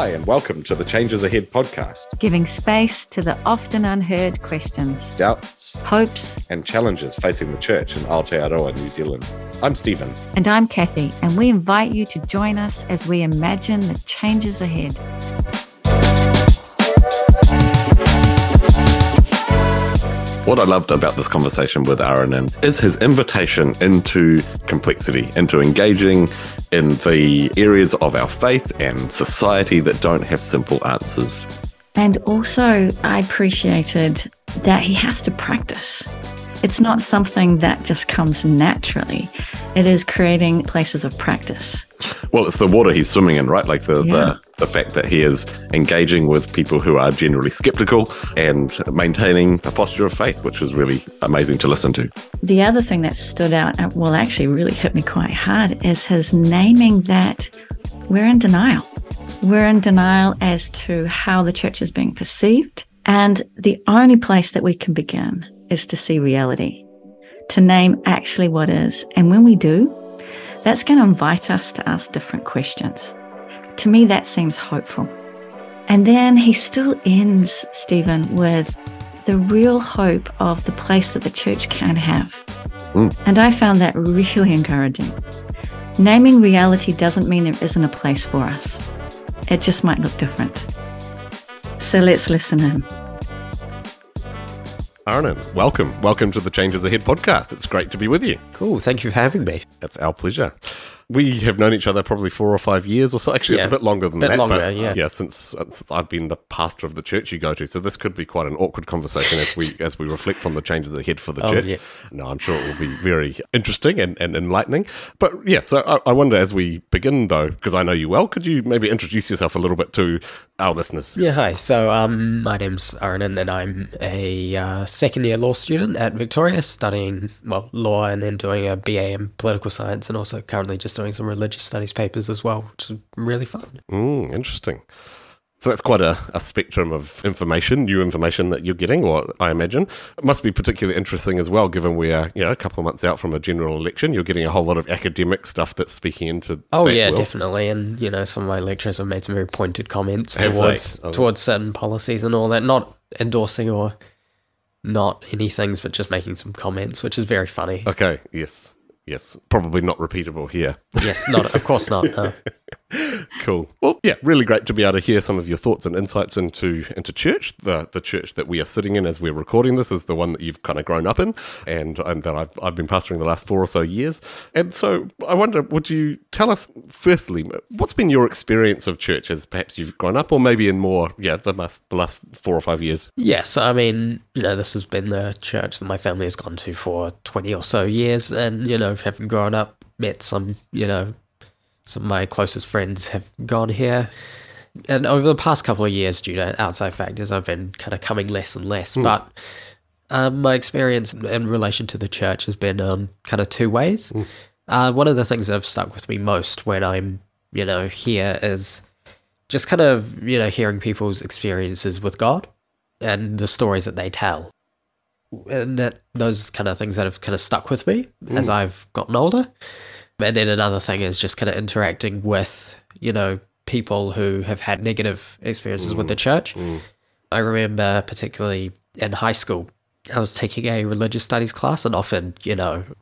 Hi, and welcome to the Changes Ahead podcast. Giving space to the often unheard questions, doubts, hopes, and challenges facing the church in Aotearoa, New Zealand. I'm Stephen. And I'm Kathy, and we invite you to join us as we imagine the changes ahead. What I loved about this conversation with Arunan is his invitation into complexity, into engaging in the areas of our faith and society that don't have simple answers. And also, I appreciated that he has to practice. It's not something that just comes naturally. It is creating places of practice. Well, it's the water he's swimming in, right? Like the fact that he is engaging with people who are generally skeptical and maintaining a posture of faith, which is really amazing to listen to. The other thing that stood out, well, actually really hit me quite hard, is his naming that we're in denial. We're in denial as to how the church is being perceived. And the only place that we can begin is to see reality, to name actually what is. And when we do, that's going to invite us to ask different questions. To me, that seems hopeful. And then he still ends, Stephen, with the real hope of the place that the church can have. And I found that really encouraging. Naming reality doesn't mean there isn't a place for us. It just might look different. So let's listen in. Arunan, welcome. Welcome to the Changes Ahead podcast. It's great to be with you. Cool. Thank you for having me. It's our pleasure. We have known each other probably 4 or 5 years or so. Actually, it's a bit longer than that. Since I've been the pastor of the church you go to. So this could be quite an awkward conversation as we reflect on the changes ahead for the church. Yeah. No, I'm sure it will be very interesting and enlightening. But yeah, so I wonder, as we begin though, because I know you well, could you maybe introduce yourself a little bit to our listeners? Yeah, hi. So my name's Arunan and I'm a second-year law student at Victoria, studying law and then doing a BA in political science, and also currently just doing some religious studies papers as well, which is really fun. Interesting. So that's quite a spectrum of information, new information that you're getting, or I imagine. It must be particularly interesting as well, given we are, a couple of months out from a general election. You're getting a whole lot of academic stuff that's speaking into world. Definitely. And, some of my lecturers have made some very pointed comments towards certain policies and all that, not endorsing or not any things, but just making some comments, which is very funny. Okay, yes. Yes, probably not repeatable here. Yes, not. Of course not. No. Cool. Well, yeah, really great to be able to hear some of your thoughts and insights into church. The church that we are sitting in as we're recording this is the one that you've kind of grown up in, and that I've been pastoring the last 4 or so years. And so I wonder, would you tell us firstly, what's been your experience of church as perhaps you've grown up, or maybe in more the last 4 or 5 years? Yes, I mean, this has been the church that my family has gone to for 20 or so years, and having grown up, met some of my closest friends have gone here. And over the past couple of years, due to outside factors, I've been kind of coming less and less. But my experience in relation to the church has been kind of two ways. One of the things that have stuck with me most when I'm, here is just kind of, hearing people's experiences with God and the stories that they tell. And those kind of things that have kind of stuck with me as I've gotten older. And then another thing is just kind of interacting with, people who have had negative experiences with the church. I remember particularly in high school, I was taking a religious studies class and often,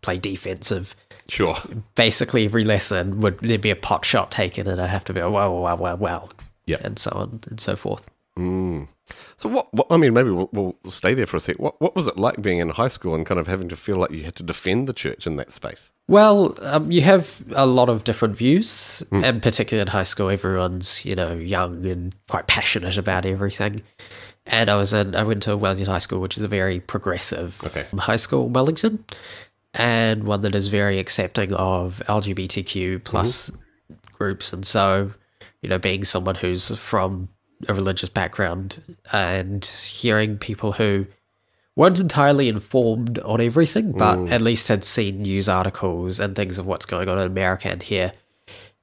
play defensive. Sure. Basically every lesson there'd be a pot shot taken and I'd have to be wow. Yeah. And so on and so forth. So what I mean, maybe we'll stay there for a sec. What was it like being in high school and kind of having to feel like you had to defend the church in that space? Well, you have a lot of different views, and particularly in high school, everyone's, young and quite passionate about everything. And I went to Wellington High School, which is a very progressive high school in Wellington, and one that is very accepting of LGBTQ plus groups. And so, being someone who's from a religious background and hearing people who weren't entirely informed on everything, but at least had seen news articles and things of what's going on in America and here,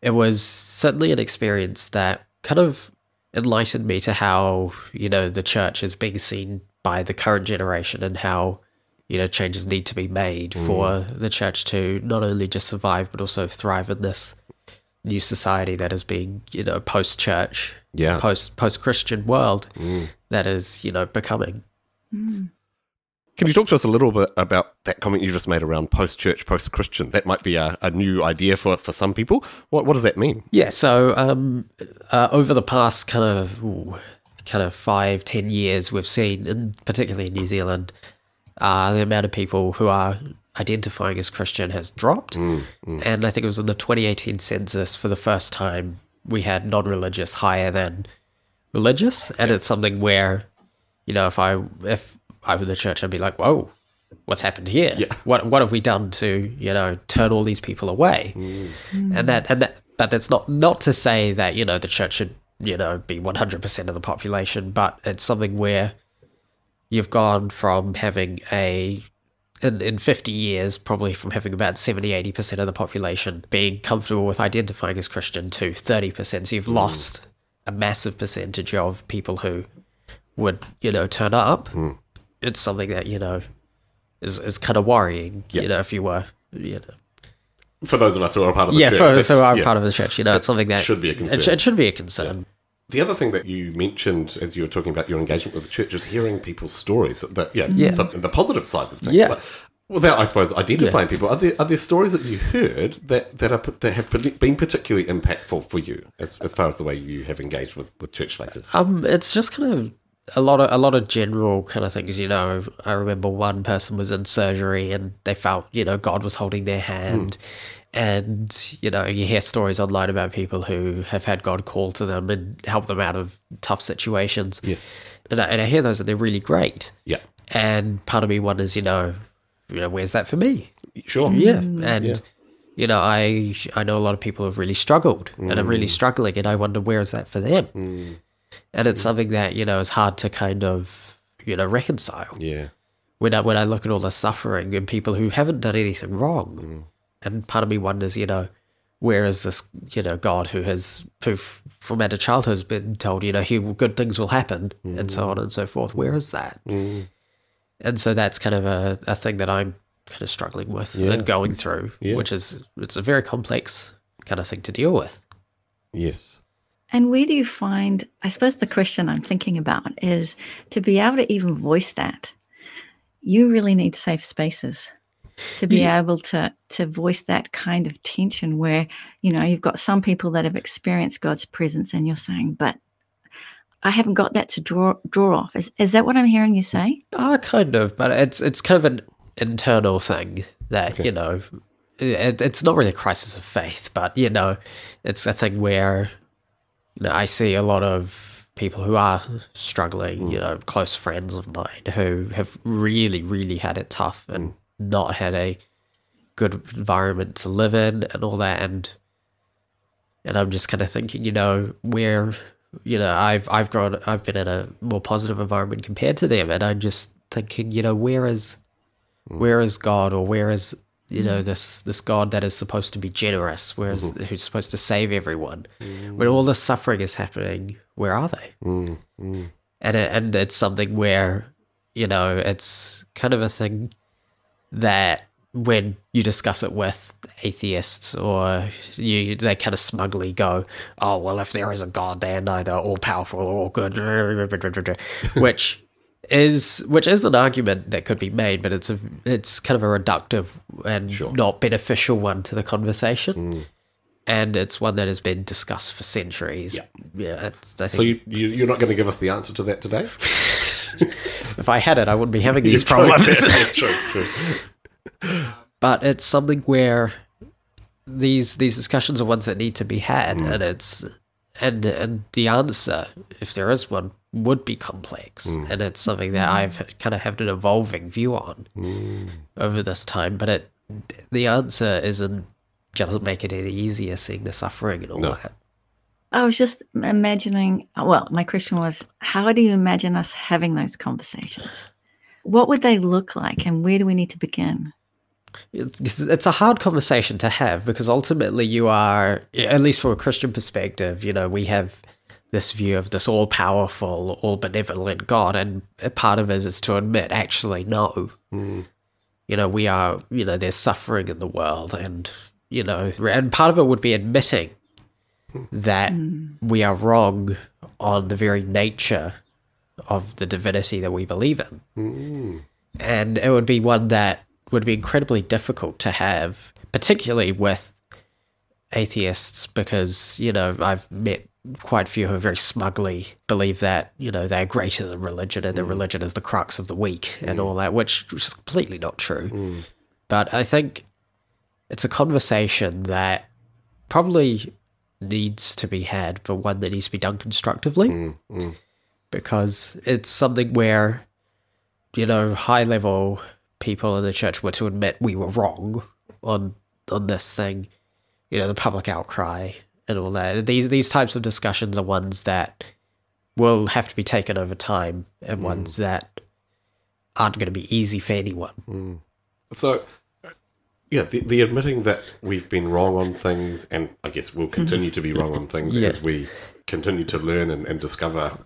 it was certainly an experience that kind of enlightened me to how, the church is being seen by the current generation and how, changes need to be made for the church to not only just survive, but also thrive in this new society that is being, post-church. yeah. post-Christian world that is, you know, becoming. Mm. Can you talk to us a little bit about that comment you just made around post-church, post-Christian? That might be a new idea for some people. What does that mean? Yeah, so over the past kind of 5-10 years, we've seen, particularly in New Zealand, the amount of people who are identifying as Christian has dropped. And I think it was in the 2018 census for the first time we had non-religious higher than religious. And it's something where, you know, if I were the church, I'd be like, whoa, what's happened here? Yeah. What have we done to, you know, turn all these people away? And that, but that's not to say that, you know, the church should, you know, be 100% of the population, but it's something where you've gone from having in 50 years, probably from having about 70-80% of the population being comfortable with identifying as Christian to 30%. So you've lost a massive percentage of people who would, you know, turn up. It's something that, you know, is kind of worrying, you know, if you were, you know. For those of us who are part of the church. Yeah, for those who are part of the church, you know, it's something that should be a concern. It should be a concern. Yeah. The other thing that you mentioned as you were talking about your engagement with the church is hearing people's stories, the positive sides of things. Yeah. Like, without, I suppose, identifying people, are there stories that you heard that have been particularly impactful for you as far as the way you have engaged with church spaces? It's just kind of a lot of general kind of things, you know. I remember one person was in surgery and they felt, you know, God was holding their hand. And, you know, you hear stories online about people who have had God call to them and help them out of tough situations. Yes. And I hear those and they're really great. Yeah. And part of me wonders, you know, where's that for me? Sure. Yeah. And, you know, I know a lot of people have really struggled and are really struggling, and I wonder, where is that for them? And it's something that, you know, is hard to kind of, you know, reconcile. Yeah. When I look at all the suffering and people who haven't done anything wrong, and part of me wonders, you know, where is this, you know, God who from out of childhood has been told, you know, good things will happen and so on and so forth. Where is that? And so that's kind of a thing that I'm kind of struggling with and going through, which is, it's a very complex kind of thing to deal with. Yes. And where do you find, I suppose the question I'm thinking about is, to be able to even voice that, you really need safe spaces to be able to voice that kind of tension where, you know, you've got some people that have experienced God's presence and you're saying, but I haven't got that to draw off. Is that what I'm hearing you say? Kind of, but it's kind of an internal thing that, you know, it's not really a crisis of faith, but, you know, it's a thing where, you know, I see a lot of people who are struggling, you know, close friends of mine who have really, really had it tough and not had a good environment to live in and all that. And I'm just kind of thinking, you know, where, you know, I've been in a more positive environment compared to them. And I'm just thinking, you know, where is God, or where is, you know, this God that is supposed to be generous, who's supposed to save everyone. When all this suffering is happening, where are they? And it's something where, you know, it's kind of a thing that when you discuss it with atheists, or they kind of smugly go, oh, well, if there is a God, they're neither all-powerful or all-good, Which is an argument that could be made, but it's kind of a reductive and not beneficial one to the conversation, and it's one that has been discussed for centuries. So you're not going to give us the answer to that today? If I had it, I wouldn't be having these problems. True. But it's something where these discussions are ones that need to be had, and the answer, if there is one, would be complex, and it's something that I've kind of had an evolving view on over this time, but the answer doesn't make it any easier, seeing the suffering and all that. I was just imagining, well, my question was, how do you imagine us having those conversations? What would they look like, and where do we need to begin? It's a hard conversation to have, because ultimately you are, at least from a Christian perspective, you know, we have this view of this all-powerful, all-benevolent God, and part of it is to admit, actually, no. You know, we are, you know, there's suffering in the world, and, you know, and part of it would be admitting that we are wrong on the very nature of the divinity that we believe in. And it would be one that would be incredibly difficult to have, particularly with atheists, because, you know, I've met quite a few who very smugly believe that, you know, they're greater than religion and that religion is the crux of the weak and all that, which is completely not true. But I think it's a conversation that probably needs to be had, but one that needs to be done constructively, because it's something where, you know, high-level people in the church were to admit we were wrong on this thing, you know, the public outcry and all that. These types of discussions are ones that will have to be taken over time and ones that aren't going to be easy for anyone. So, yeah, the admitting that we've been wrong on things, and I guess we'll continue to be wrong on things as we continue to learn and discover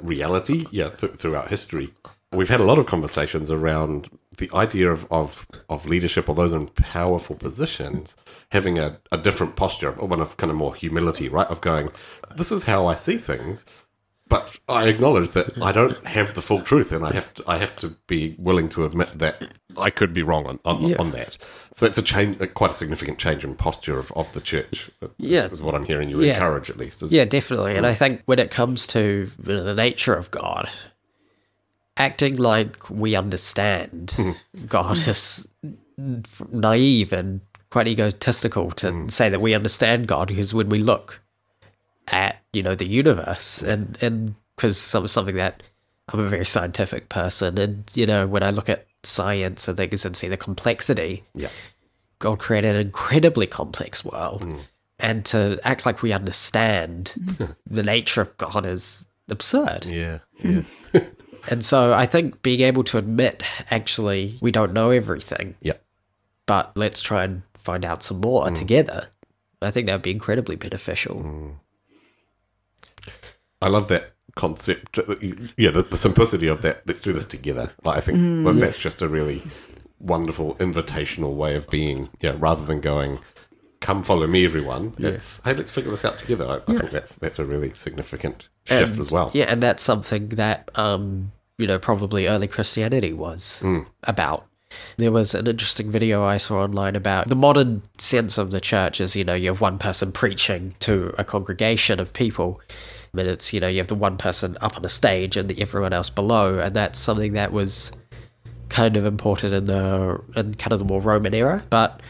reality throughout history. We've had a lot of conversations around the idea of leadership or those in powerful positions having a different posture, or one of kind of more humility, right? Of going, this is how I see things, but I acknowledge that I don't have the full truth, and I have to be willing to admit that I could be wrong on that. So that's a change, quite a significant change in posture of the church. Is what I'm hearing you encourage, at least. Yeah, definitely. And I think when it comes to, you know, the nature of God, acting like we understand God is naive and quite egotistical to say that we understand God, because when we look at, you know, the universe, and because something that I'm a very scientific person, and, you know, when I look at science and things and see the complexity, God created an incredibly complex world, and to act like we understand the nature of God is absurd. And so I think being able to admit, actually, we don't know everything, but let's try and find out some more together. I think that would be incredibly beneficial. I love that concept. Yeah, the simplicity of that, let's do this together. Like, I think that's just a really wonderful invitational way of being, rather than going, come follow me, everyone. It's, hey, let's figure this out together. I think that's a really significant shift as well. Yeah, and that's something that, you know, probably early Christianity was about. There was an interesting video I saw online about the modern sense of the church is, you know, you have one person preaching to a congregation of people, and it's, you know, you have the one person up on a stage and everyone else below, and that's something that was kind of important in kind of the more Roman era, but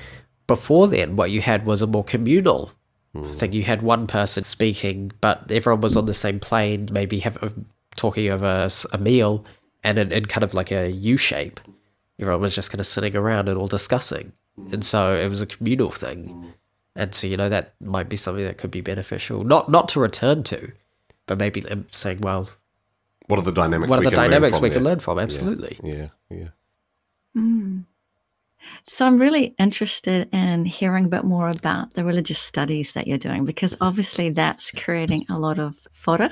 before then, what you had was a more communal thing. You had one person speaking, but everyone was on the same plane, maybe talking over a meal, and in kind of like a U shape. Everyone was just kind of sitting around and all discussing. And so it was a communal thing. And so, you know, that might be something that could be beneficial. Not to return to, but maybe saying, well, what are the dynamics we can learn from? Absolutely. Yeah. So I'm really interested in hearing a bit more about the religious studies that you're doing, because obviously that's creating a lot of fodder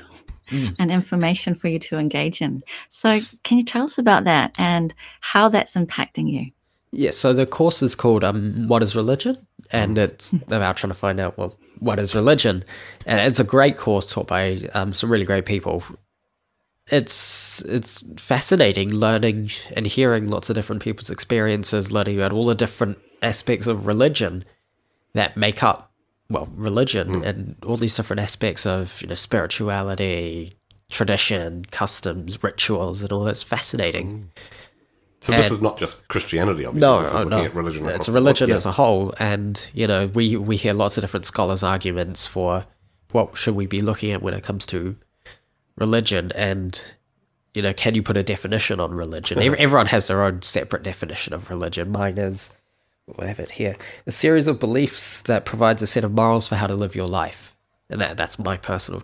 and information for you to engage in. So can you tell us about that and how that's impacting you? Yeah, so the course is called What is Religion? And it's about trying to find out, well, what is religion? And it's a great course taught by some really great people. It's fascinating learning and hearing lots of different people's experiences, learning about all the different aspects of religion that make up, well, religion, and all these different aspects of, you know, spirituality, tradition, customs, rituals, and all that's fascinating. So this is not just Christianity, obviously. No, this is looking at religion. It's religion as a whole, and, you know, we hear lots of different scholars' arguments for what should we be looking at when it comes to religion, and, you know, can you put a definition on religion? Everyone has their own separate definition of religion. Mine is, we'll have it here, a series of beliefs that provides a set of morals for how to live your life. And that's my personal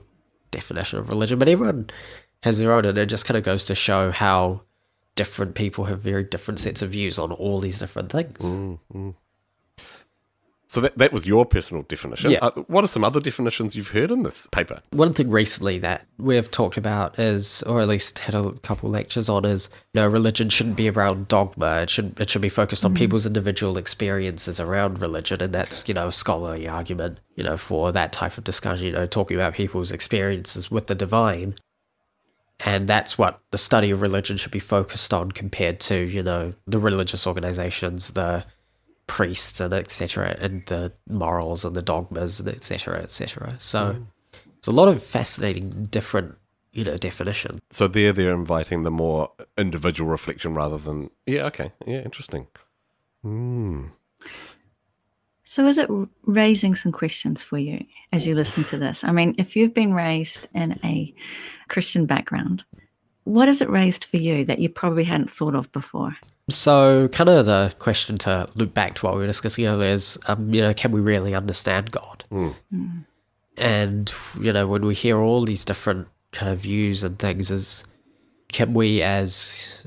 definition of religion, but everyone has their own, and it just kind of goes to show how different people have very different sets of views on all these different things. So that was your personal definition. Yeah. What are some other definitions you've heard in this paper? One thing recently that we've talked about is, or at least had a couple lectures on, is, you know, religion shouldn't be around dogma. It should be focused on people's individual experiences around religion, and that's, you know, a scholarly argument, you know, for that type of discussion, you know, talking about people's experiences with the divine. And that's what the study of religion should be focused on compared to, you know, the religious organizations, the priests and etc., and the morals and the dogmas and etc., etc. So it's a lot of fascinating different, you know, definitions. So they're inviting the more individual reflection rather than interesting. So is it raising some questions for you as you listen to this? I mean, if you've been raised in a Christian background, what has it raised for you that you probably hadn't thought of before? So kind of the question to loop back to what we were discussing earlier is, you know, can we really understand God? Mm. And, you know, when we hear all these different kind of views and things, is can we as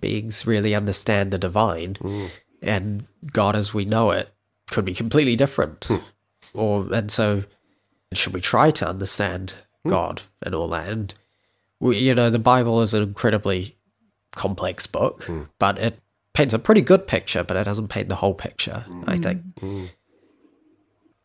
beings really understand the divine? Mm. And God as we know it could be completely different. Mm. And so should we try to understand God and all that? And, you know, the Bible is an incredibly complex book, but it paints a pretty good picture, but it doesn't paint the whole picture, I think. Mm.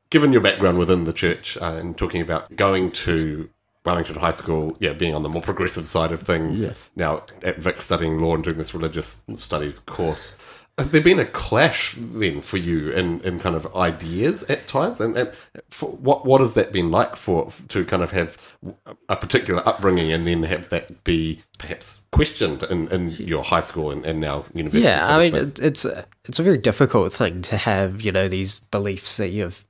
Given your background within the church and talking about going to Wellington High School, being on the more progressive side of things, now at Vic studying law and doing this religious studies course, has there been a clash then for you in kind of ideas at times? And for what has that been like to kind of have a particular upbringing and then have that be perhaps questioned in your high school and now university? Yeah, I mean, it's a very difficult thing to have, you know, these beliefs that you've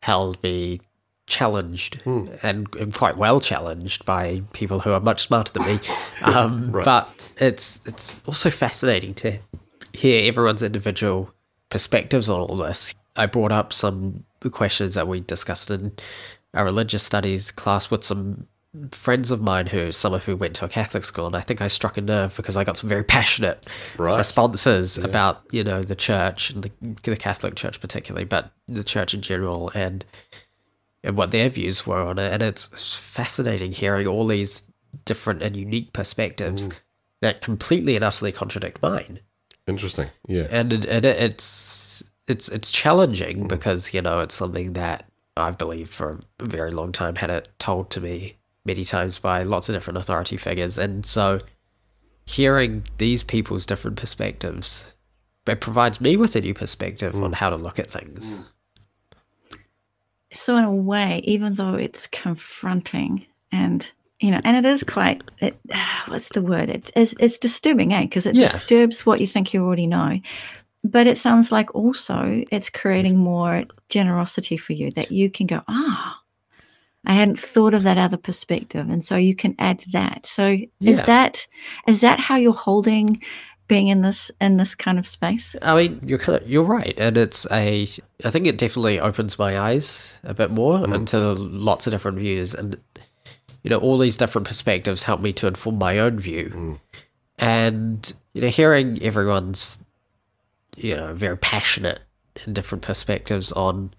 held be challenged and quite well challenged by people who are much smarter than me. Right. But it's also fascinating to hear everyone's individual perspectives on all this. I brought up some questions that we discussed in our religious studies class with some friends of mine, some of whom went to a Catholic school, and I think I struck a nerve because I got some very passionate responses about, you know, the church, and the Catholic church particularly, but the church in general, and what their views were on it. And it's fascinating hearing all these different and unique perspectives that completely and utterly contradict mine. Interesting, yeah. And it's challenging because, you know, it's something that I've believed for a very long time, had it told to me many times by lots of different authority figures. And so hearing these people's different perspectives, it provides me with a new perspective on how to look at things. So in a way, even though it's confronting and... you know, and it is quite, what's the word? It's disturbing, eh? Because it disturbs what you think you already know. But it sounds like also it's creating more generosity for you, that you can go, I hadn't thought of that other perspective. And so you can add that. So is that how you're holding being in this kind of space? I mean, you're right. And I think it definitely opens my eyes a bit more into lots of different views, and you know, all these different perspectives help me to inform my own view. And, you know, hearing everyone's, you know, very passionate and different perspectives on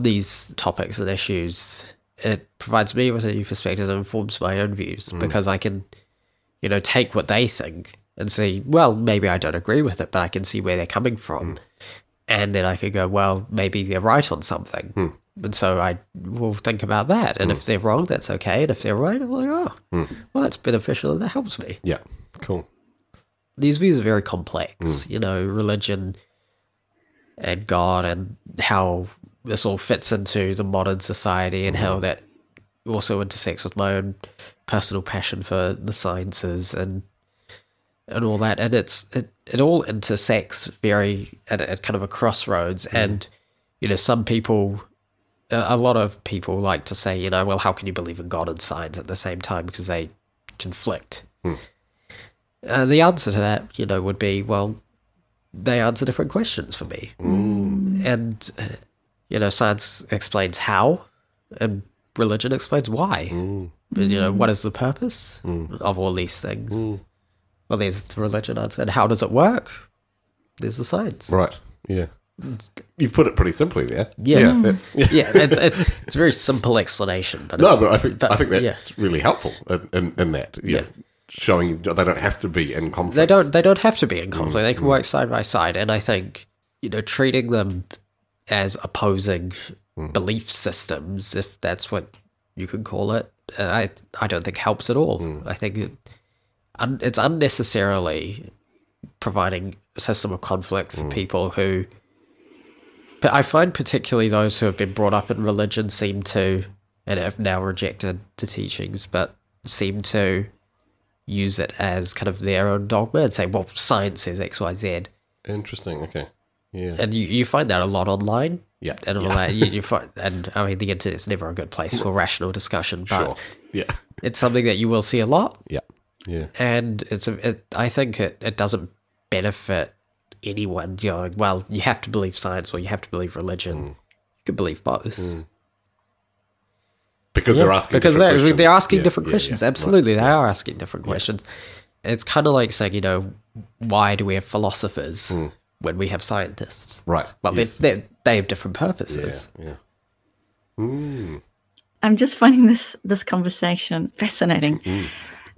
these topics and issues, it provides me with a new perspective and informs my own views because I can, you know, take what they think and see, well, maybe I don't agree with it, but I can see where they're coming from. And then I can go, well, maybe they're right on something. And so I will think about that. And if they're wrong, that's okay. And if they're right, I'm like, well, that's beneficial and that helps me. Yeah, cool. These views are very complex, you know, religion and God and how this all fits into the modern society and how that also intersects with my own personal passion for the sciences and all that. And it all intersects very at kind of a crossroads. And, you know, a lot of people like to say, you know, well, how can you believe in God and science at the same time? Because they conflict. The answer to that, you know, would be, well, they answer different questions for me. And, you know, science explains how and religion explains why. But, you know, what is the purpose of all these things? Well, there's the religion answer. And how does it work? There's the science. Right, yeah. You've put it pretty simply there. It's a very simple explanation. But I think that's really helpful in that. Yeah. Showing they don't have to be in conflict. They don't have to be in conflict. They can work side by side. And I think, treating them as opposing belief systems, if that's what you could call it, I don't think helps at all. I think it's unnecessarily providing a system of conflict for people who... But I find particularly those who have been brought up in religion seem to, and have now rejected the teachings, but seem to... use it as kind of their own dogma and say, well, science says X, Y, Z. Interesting, okay. Yeah. And you find that a lot online. Yeah. And all that. You find, and I mean, the internet's never a good place for rational discussion, but sure. Yeah. It's something that you will see a lot. Yeah. Yeah. And I think it doesn't benefit anyone going, well, you have to believe science or you have to believe religion. You could believe both. Because they're asking different questions. They're asking different questions. Yeah. Absolutely, right. They are asking different questions. It's kind of like saying, why do we have philosophers when we have scientists? Right. Well, they have different purposes. Yeah. I'm just finding this conversation fascinating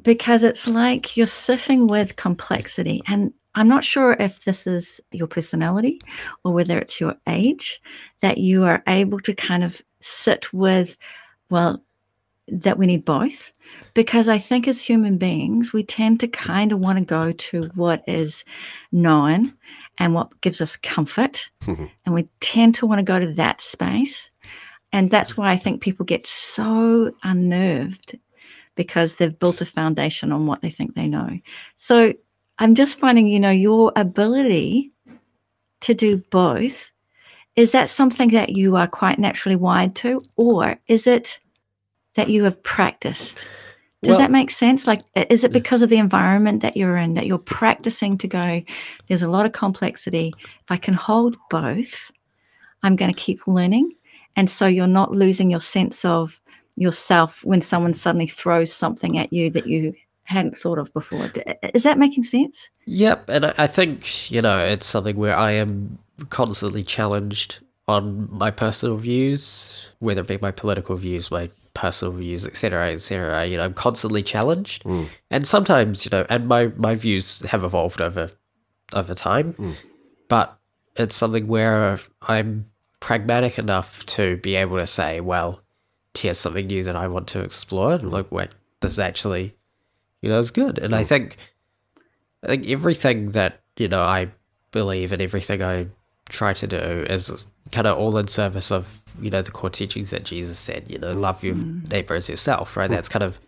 because it's like you're sitting with complexity. And I'm not sure if this is your personality or whether it's your age, that you are able to kind of sit with... Well, that we need both, because I think as human beings, we tend to kind of want to go to what is known and what gives us comfort, and we tend to want to go to that space, and that's why I think people get so unnerved because they've built a foundation on what they think they know. So I'm just finding, your ability to do both, is that something that you are quite naturally wired to, or is it that you have practiced? Does that make sense? Like, is it because of the environment that you're in that you're practicing to go, there's a lot of complexity. If I can hold both, I'm going to keep learning. And so you're not losing your sense of yourself when someone suddenly throws something at you that you hadn't thought of before. Is that making sense? Yep. And I think, it's something where I am constantly challenged on my personal views, whether it be my political views, my personal views, et cetera, I'm constantly challenged. And sometimes, and my views have evolved over time, but it's something where I'm pragmatic enough to be able to say, well, here's something new that I want to explore. And look, wait, this actually, is good. And I think everything that, I believe and everything I try to do is kind of all in service of the core teachings that Jesus said, love your neighbor as yourself, right? That's kind of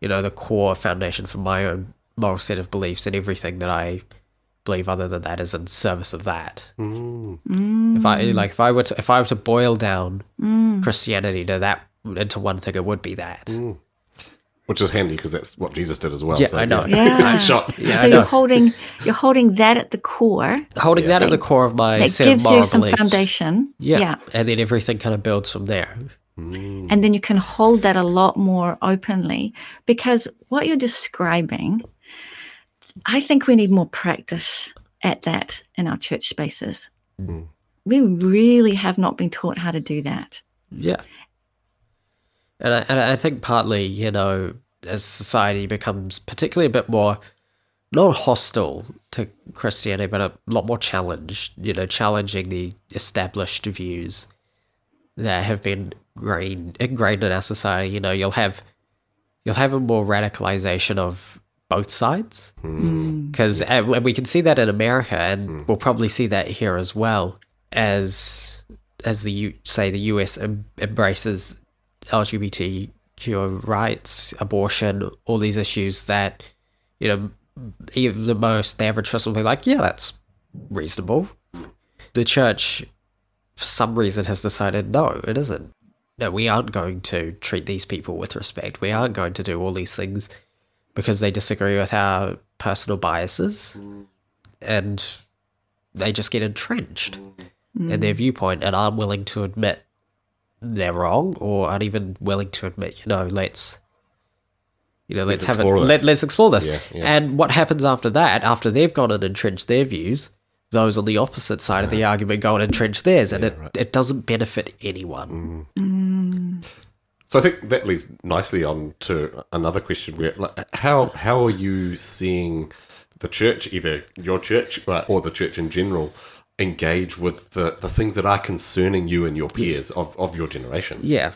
the core foundation for my own moral set of beliefs, and everything that I believe other than that is in service of that. If I were to boil down Christianity to that, into one thing, it would be that. Which is handy because that's what Jesus did as well. Yeah, so, I know. Yeah. So you're holding that at the core. Holding that at the core of my set of moral beliefs. That gives you some foundation. Yeah. And then everything kind of builds from there. And then you can hold that a lot more openly, because what you're describing, I think we need more practice at that in our church spaces. We really have not been taught how to do that. Yeah. And I think partly, as society becomes particularly a bit more, not hostile to Christianity, but a lot more challenged, challenging the established views that have been ingrained in our society, you'll have a more radicalization of both sides. Because and we can see that in America, and we'll probably see that here as well, as the US embraces LGBTQ rights, abortion, all these issues that, even the average person will be like, yeah, that's reasonable. The church, for some reason, has decided, no, it isn't. No, we aren't going to treat these people with respect. We aren't going to do all these things because they disagree with our personal biases, and they just get entrenched in their viewpoint and aren't willing to admit they're wrong, or aren't even willing to admit, let's explore this. Yeah, yeah. And what happens after that, after they've gone and entrenched their views, those on the opposite side of the argument go and entrench theirs, and it doesn't benefit anyone. Mm. So I think that leads nicely on to another question where, like, how are you seeing the church, either your church or the church in general, engage with the things that are concerning you and your peers of your generation? Yeah.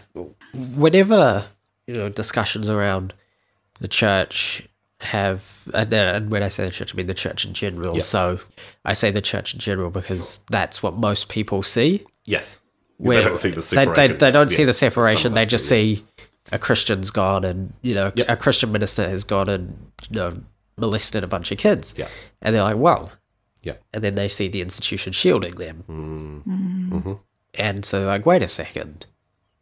Whenever, discussions around the church have, and when I say the church, I mean the church in general. Yep. So I say the church in general because that's what most people see. Yes. Where they don't see the separation. They don't see the separation. They just see a Christian's gone and, a Christian minister has gone and, molested a bunch of kids. Yeah. And they're like, well. Yeah. And then they see the institution shielding them. Mm. Mm-hmm. And so they're like, wait a second.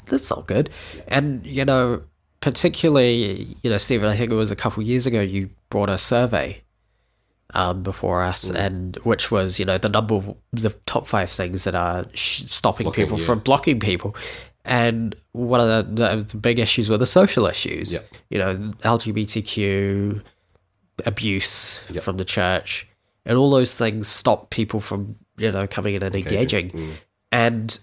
That's not good. Yeah. And, particularly, Stephen, I think it was a couple of years ago, you brought a survey before us, and which was, the top 5 things that are stopping people from blocking people. And one of the big issues were the social issues, LGBTQ abuse from the church. And all those things stop people from, coming in and engaging. Mm. And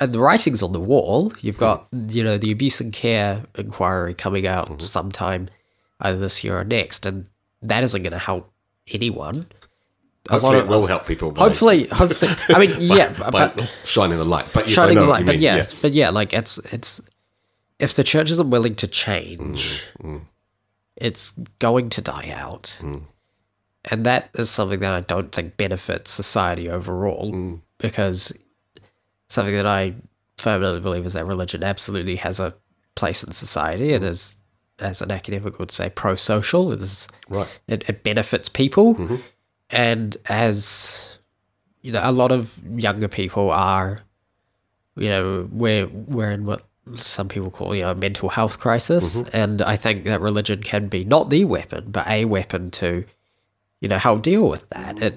the writing's on the wall. You've got, the abuse and care inquiry coming out sometime either this year or next. And that isn't going to help anyone. Hopefully it will help people. Hopefully. I mean, but shining the light. But yes, shining I know the light. What you mean. It's if the church isn't willing to change, it's going to die out. Mm. And that is something that I don't think benefits society overall, because something that I firmly believe is that religion absolutely has a place in society. It is, as an academic would say, pro-social. It is, it benefits people. Mm-hmm. And as, a lot of younger people are, we're in what some people call, a mental health crisis. Mm-hmm. And I think that religion can be not the weapon, but a weapon to... how deal with that.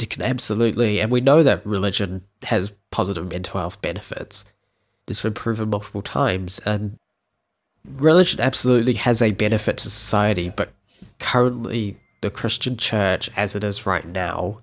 It can absolutely, and we know that religion has positive mental health benefits. It's been proven multiple times, and religion absolutely has a benefit to society, but currently the Christian church, as it is right now,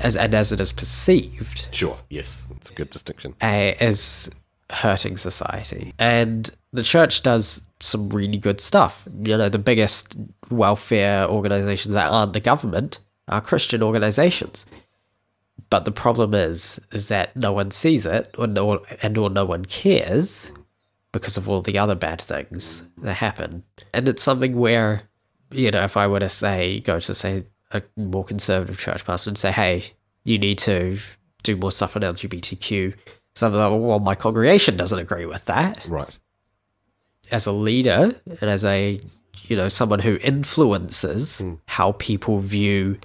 as it is perceived... Sure, yes, it's a good distinction. ...is hurting society. And the church does some really good stuff. The biggest welfare organizations that aren't the government are Christian organizations. But the problem is that no one sees it or no one cares because of all the other bad things that happen. And it's something where, if I were to go to a more conservative church pastor and say, hey, you need to do more stuff on LGBTQ, something like, well, my congregation doesn't agree with that. Right. As a leader and as a, someone who influences how people view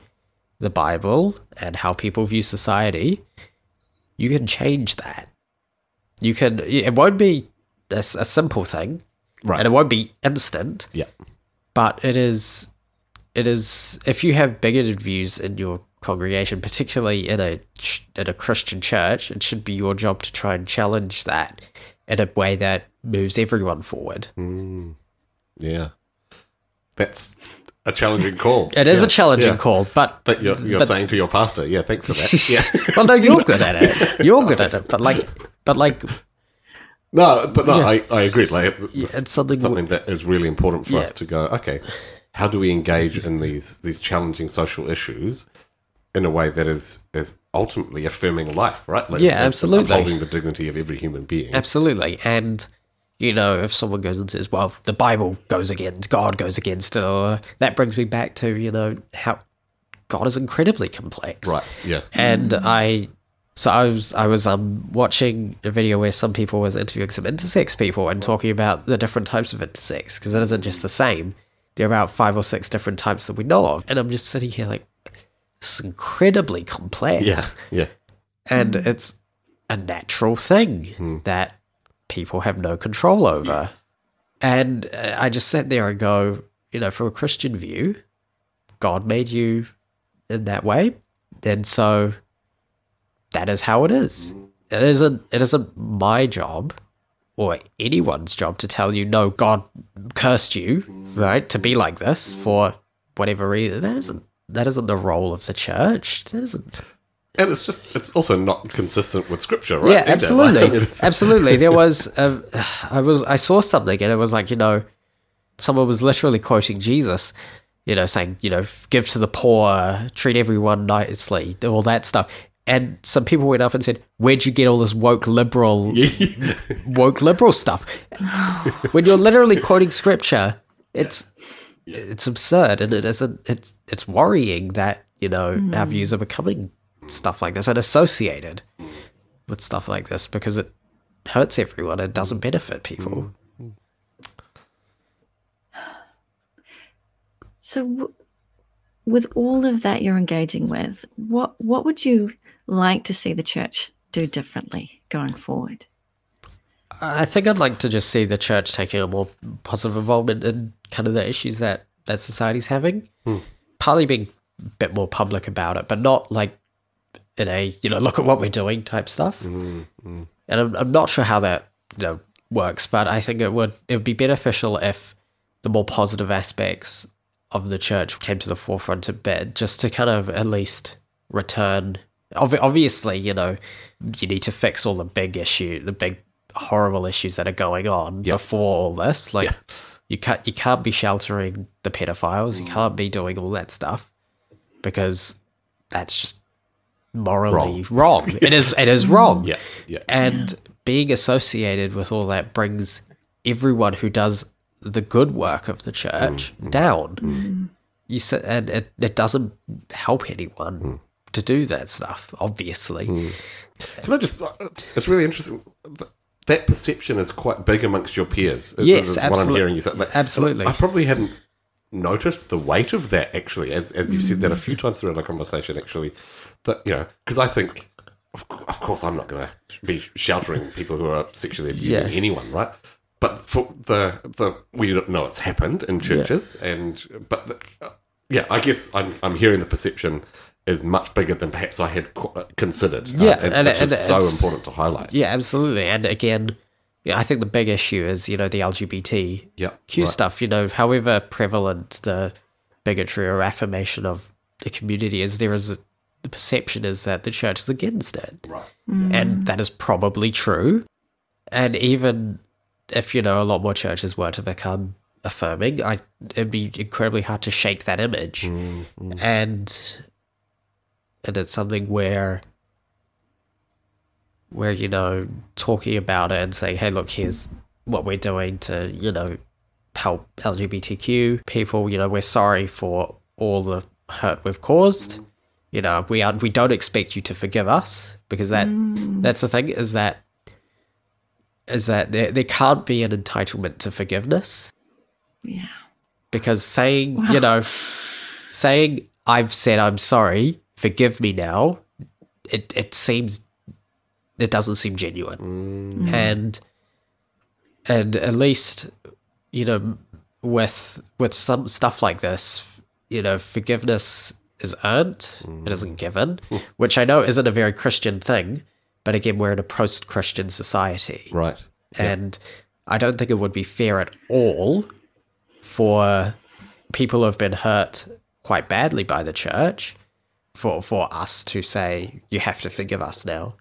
the Bible and how people view society, you can change that. It won't be a simple thing, right? And it won't be instant, but it is, if you have bigoted views in your congregation, particularly in a Christian church, it should be your job to try and challenge that in a way that moves everyone forward. Mm. Yeah. That's a challenging call. It is a challenging call, but you're saying to your pastor, thanks for that. Yeah. Well, no, you're good at it. You're good at it, but No, I agree. Like, it's something that is really important for us to go, okay, how do we engage in these challenging social issues in a way that is ultimately affirming life, right? Like, absolutely. It's upholding the dignity of every human being. Absolutely. And, if someone goes and says, well, the Bible goes against, God goes against, that brings me back to, how God is incredibly complex. Right, yeah. And I was watching a video where some people was interviewing some intersex people and talking about the different types of intersex, because it isn't just the same. There are about 5 or 6 different types that we know of. And I'm just sitting here like, it's incredibly complex. Yeah. And it's a natural thing that people have no control over. Yeah. And I just sat there and go, from a Christian view, God made you in that way. And so that is how it is. It isn't my job or anyone's job to tell you, no, God cursed you, right, to be like this for whatever reason. That isn't that isn't the role of the church. That isn't... And it's just, it's also not consistent with scripture, right? Yeah, absolutely. Absolutely. There was, I saw something and it was like, you know, someone was literally quoting Jesus, you know, saying, you know, give to the poor, treat everyone nicely, all that stuff. And some people went up and said, where'd you get all this woke liberal stuff? When you're literally quoting scripture, it's absurd. And it isn't, it's worrying that, you know, our views are becoming stuff like this and associated with stuff like this, because it hurts everyone and doesn't benefit people. So with all of that you're engaging with, what would you like to see the church do differently going forward? I think I'd like to just see the church taking a more positive involvement in kind of the issues that society's having, partly being a bit more public about it, but not like in a, you know, look at what we're doing type stuff. And I'm not sure how that, you know, works, but I think it would be beneficial if the more positive aspects of the church came to the forefront a bit, just to kind of at least return. Obviously, you know, you need to fix all the big issue, the big horrible issues that are going on before all this. Like, you can't be sheltering the pedophiles. You can't be doing all that stuff, because that's just morally wrong. It is wrong. And being associated with all that brings everyone who does the good work of the church down. You said, and it doesn't help anyone to do that stuff, obviously. Can I just? It's really interesting. That perception is quite big amongst your peers. Yes, absolutely. What I'm hearing you say. Like, absolutely. I probably hadn't noticed the weight of that, actually, as you've said that a few times throughout our conversation, actually. That, you know, because I think, of course, I'm not going to be sheltering people who are sexually abusing anyone, right? But for the we don't know it's happened in churches, but I guess I'm hearing the perception is much bigger than perhaps I had considered. Yeah, and it's so important to highlight. Yeah, absolutely. And again, I think the big issue is, you know, the LGBTQ stuff. You know, however prevalent the bigotry or affirmation of the community is, there is the perception is that the church is against it, right? And that is probably true. And even if, you know, a lot more churches were to become affirming, it'd be incredibly hard to shake that image. And it's something where, you know, talking about it and saying, hey, look, here's what we're doing to, you know, help LGBTQ people. You know, we're sorry for all the hurt we've caused. You know, we don't expect you to forgive us, because that's the thing, is that there can't be an entitlement to forgiveness. Yeah. Because saying I've said I'm sorry, forgive me now, it doesn't seem genuine. And at least, you know, with some stuff like this, you know, forgiveness is earned, it isn't given, which I know isn't a very Christian thing. But again, we're in a post-Christian society. Right. And I don't think it would be fair at all for people who have been hurt quite badly by the church for us to say, you have to forgive us now.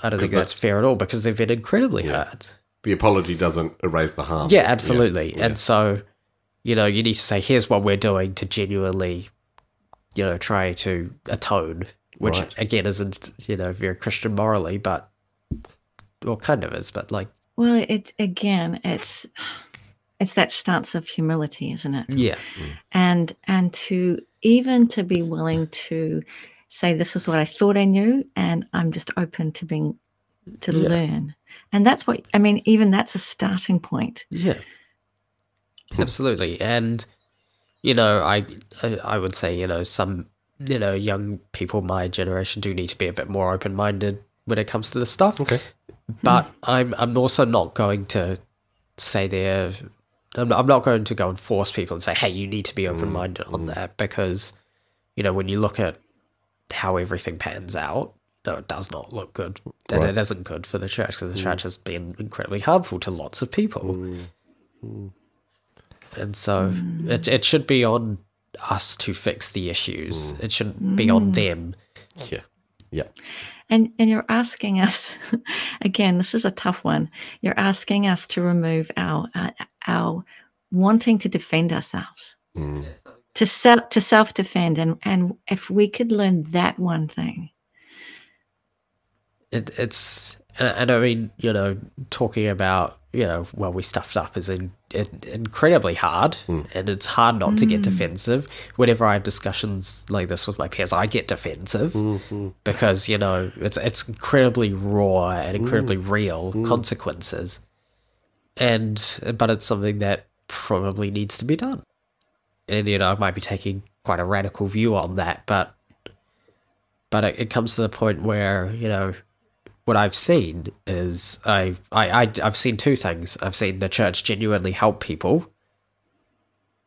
I don't think that's fair at all, because they've been incredibly hurt. The apology doesn't erase the harm. Yeah, absolutely. Yeah. And so, you know, you need to say, here's what we're doing to genuinely, you know, try to atone. Which, again, isn't, you know, very Christian morally, but, well, kind of is, but like... Well, it's that stance of humility, isn't it? Yeah. And to be willing to say, this is what I thought I knew, and I'm just open to being, learn. And that's what, I mean, even that's a starting point. Yeah. Absolutely. And, you know, I would say, you know, some... You know, young people my generation do need to be a bit more open-minded when it comes to this stuff. Okay, but I'm also not going to say I'm not going to go and force people and say, hey, you need to be open-minded on that, because, you know, when you look at how everything pans out, no, it does not look good, and it isn't good for the church, because the church has been incredibly harmful to lots of people, and so it should be on us to fix the issues. It shouldn't be on them. Yeah. Yeah. And you're asking us, again, this is a tough one. You're asking us to remove our wanting to defend ourselves, to self-defend. And if we could learn that one thing. It's, and I mean, you know, talking about, you know, well, we stuffed up is incredibly hard, and it's hard not to get defensive. Whenever I have discussions like this with my peers, I get defensive because, you know, it's incredibly raw and incredibly real consequences. But it's something that probably needs to be done. And, you know, I might be taking quite a radical view on that, but it comes to the point where, you know, what I've seen is I've seen two things. I've seen the church genuinely help people,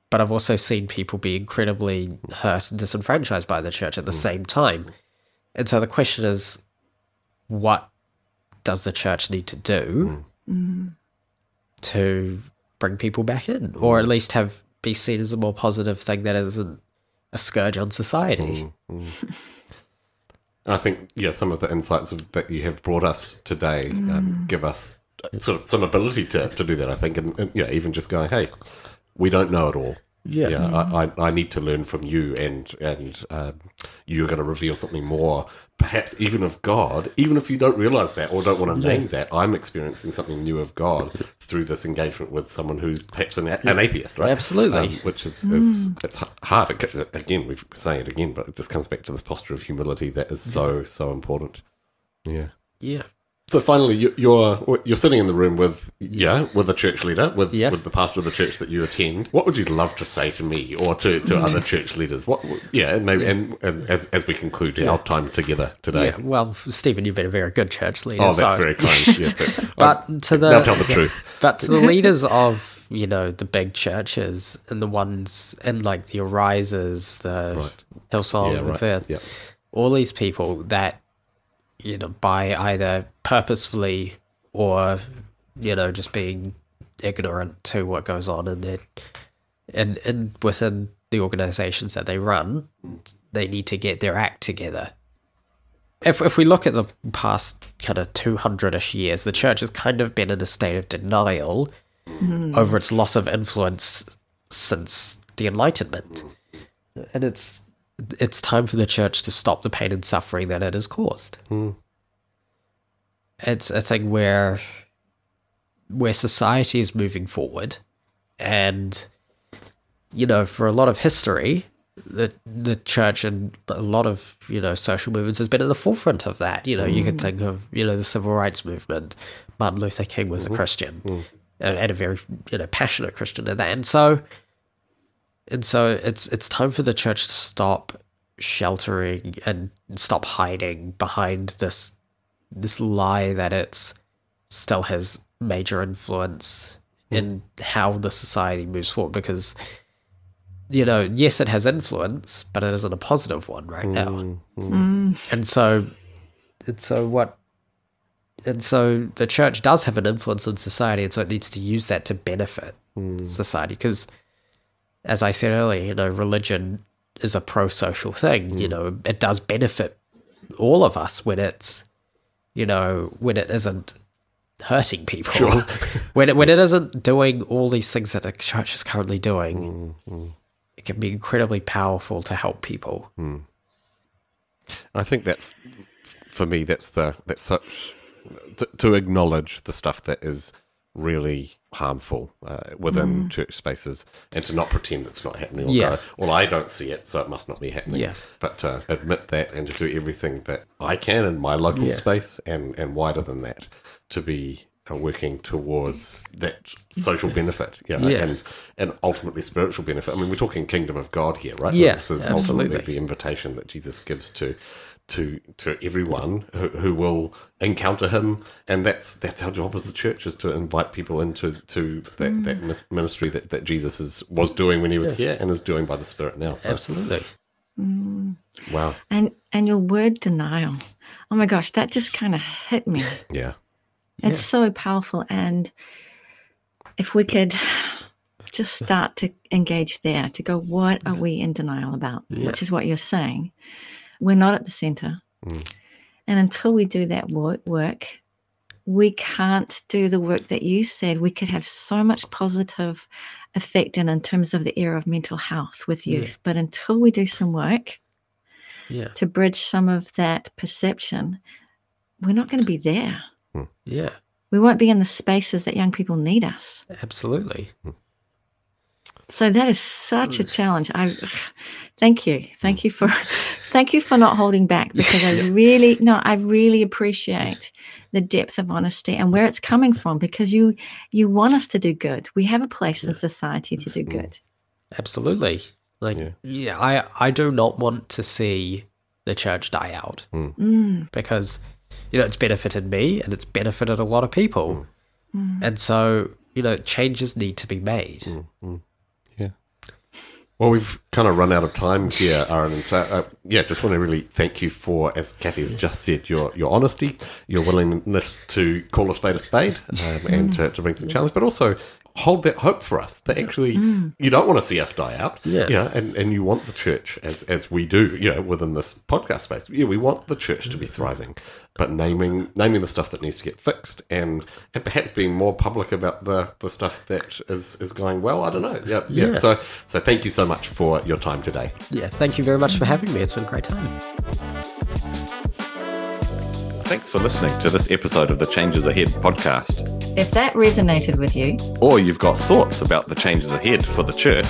but I've also seen people be incredibly hurt and disenfranchised by the church at the same time. And so the question is, what does the church need to do to bring people back in, or at least be seen as a more positive thing that isn't a scourge on society? And I think, yeah, some of the insights that you have brought us today give us sort of some ability to do that, I think. And, you know, even just going, hey, we don't know it all. Yeah. I need to learn from you, and you're going to reveal something more, perhaps even of God, even if you don't realize that or don't want to name that. I'm experiencing something new of God through this engagement with someone who's perhaps an atheist, right? Absolutely. Which is it's hard. Again, we're saying it again, but it just comes back to this posture of humility that is so important. Yeah. Yeah. So finally, you're sitting in the room with a church leader, with the pastor of the church that you attend. What would you love to say to me or to other church leaders? And as we conclude our time together today. Yeah. Well, Stephen, you've been a very good church leader. Oh, that's very kind. Yeah, now tell the truth. But to the leaders of, you know, the big churches and the ones and like the Arises, the Hillsong, all these people that, you know, by either purposefully or, you know, just being ignorant to what goes on in their, and within the organizations that they run, they need to get their act together. If we look at the past kind of 200-ish years, the church has kind of been in a state of denial over its loss of influence since the Enlightenment. And it's time for the church to stop the pain and suffering that it has caused. It's a thing where society is moving forward, and, you know, for a lot of history, the church and a lot of, you know, social movements has been at the forefront of that. You know, you can think of, you know, the civil rights movement. Martin Luther King was a Christian and a very, you know, passionate Christian in that. And so it's time for the church to stop sheltering and stop hiding behind this lie that it still has major influence in how the society moves forward. Because, you know, yes, it has influence, but it isn't a positive one right now. And so the church does have an influence on society, and so it needs to use that to benefit society. Because, as I said earlier, you know, religion is a pro-social thing. You know, it does benefit all of us when it's, you know, when it isn't hurting people, when it isn't doing all these things that the church is currently doing. It can be incredibly powerful to help people. I think that's, for me, to acknowledge the stuff that is really harmful within church spaces, and to not pretend it's not happening, or go, well, I don't see it, so it must not be happening, but to admit that and to do everything that I can in my local space and wider than that to be working towards that social benefit and ultimately spiritual benefit. I mean, we're talking kingdom of God here, right? Yeah, this is ultimately the invitation that Jesus gives to everyone who will encounter him, and that's our job as the church, is to invite people into that ministry that Jesus was doing when he was here and is doing by the Spirit now. So. Absolutely. Wow. And your word, denial. Oh my gosh, that just kind of hit me. Yeah. It's so powerful, and if we could just start to engage there, to go, what are we in denial about? Yeah. Which is what you're saying. We're not at the center. Mm. And until we do that work, we can't do the work that you said. We could have so much positive effect in terms of the era of mental health with youth. Yeah. But until we do some work to bridge some of that perception, we're not going to be there. Yeah. We won't be in the spaces that young people need us. Absolutely. So that is such a challenge. Thank you for not holding back, because I really appreciate the depth of honesty and where it's coming from, because you want us to do good. We have a place in society to do good. Absolutely. I do not want to see the church die out because it's benefited me and it's benefited a lot of people. Mm. And so, changes need to be made. Mm. Yeah. Well, we've kind of run out of time here, Aaron. And so, just want to really thank you for, as Kathy has just said, your honesty, your willingness to call a spade and to bring some challenge, but also hold that hope for us that actually you don't want to see us die out, and you want the church, as we do, within this podcast space. Yeah, we want the church to be thriving, but naming the stuff that needs to get fixed and perhaps being more public about the stuff that is going well. I don't know. Yeah. So thank you so much for your time today. Yeah, thank you very much for having me. It's been a great time. Thanks for listening to this episode of the Changes Ahead podcast. If that resonated with you, or you've got thoughts about the changes ahead for the church,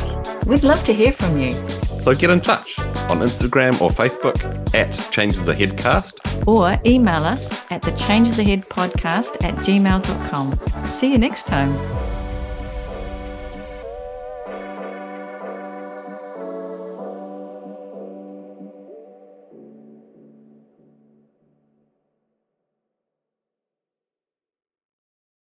we'd love to hear from you. So get in touch on Instagram or Facebook at changesaheadcast, or email us at thechangesaheadpodcast@gmail.com. See you next time.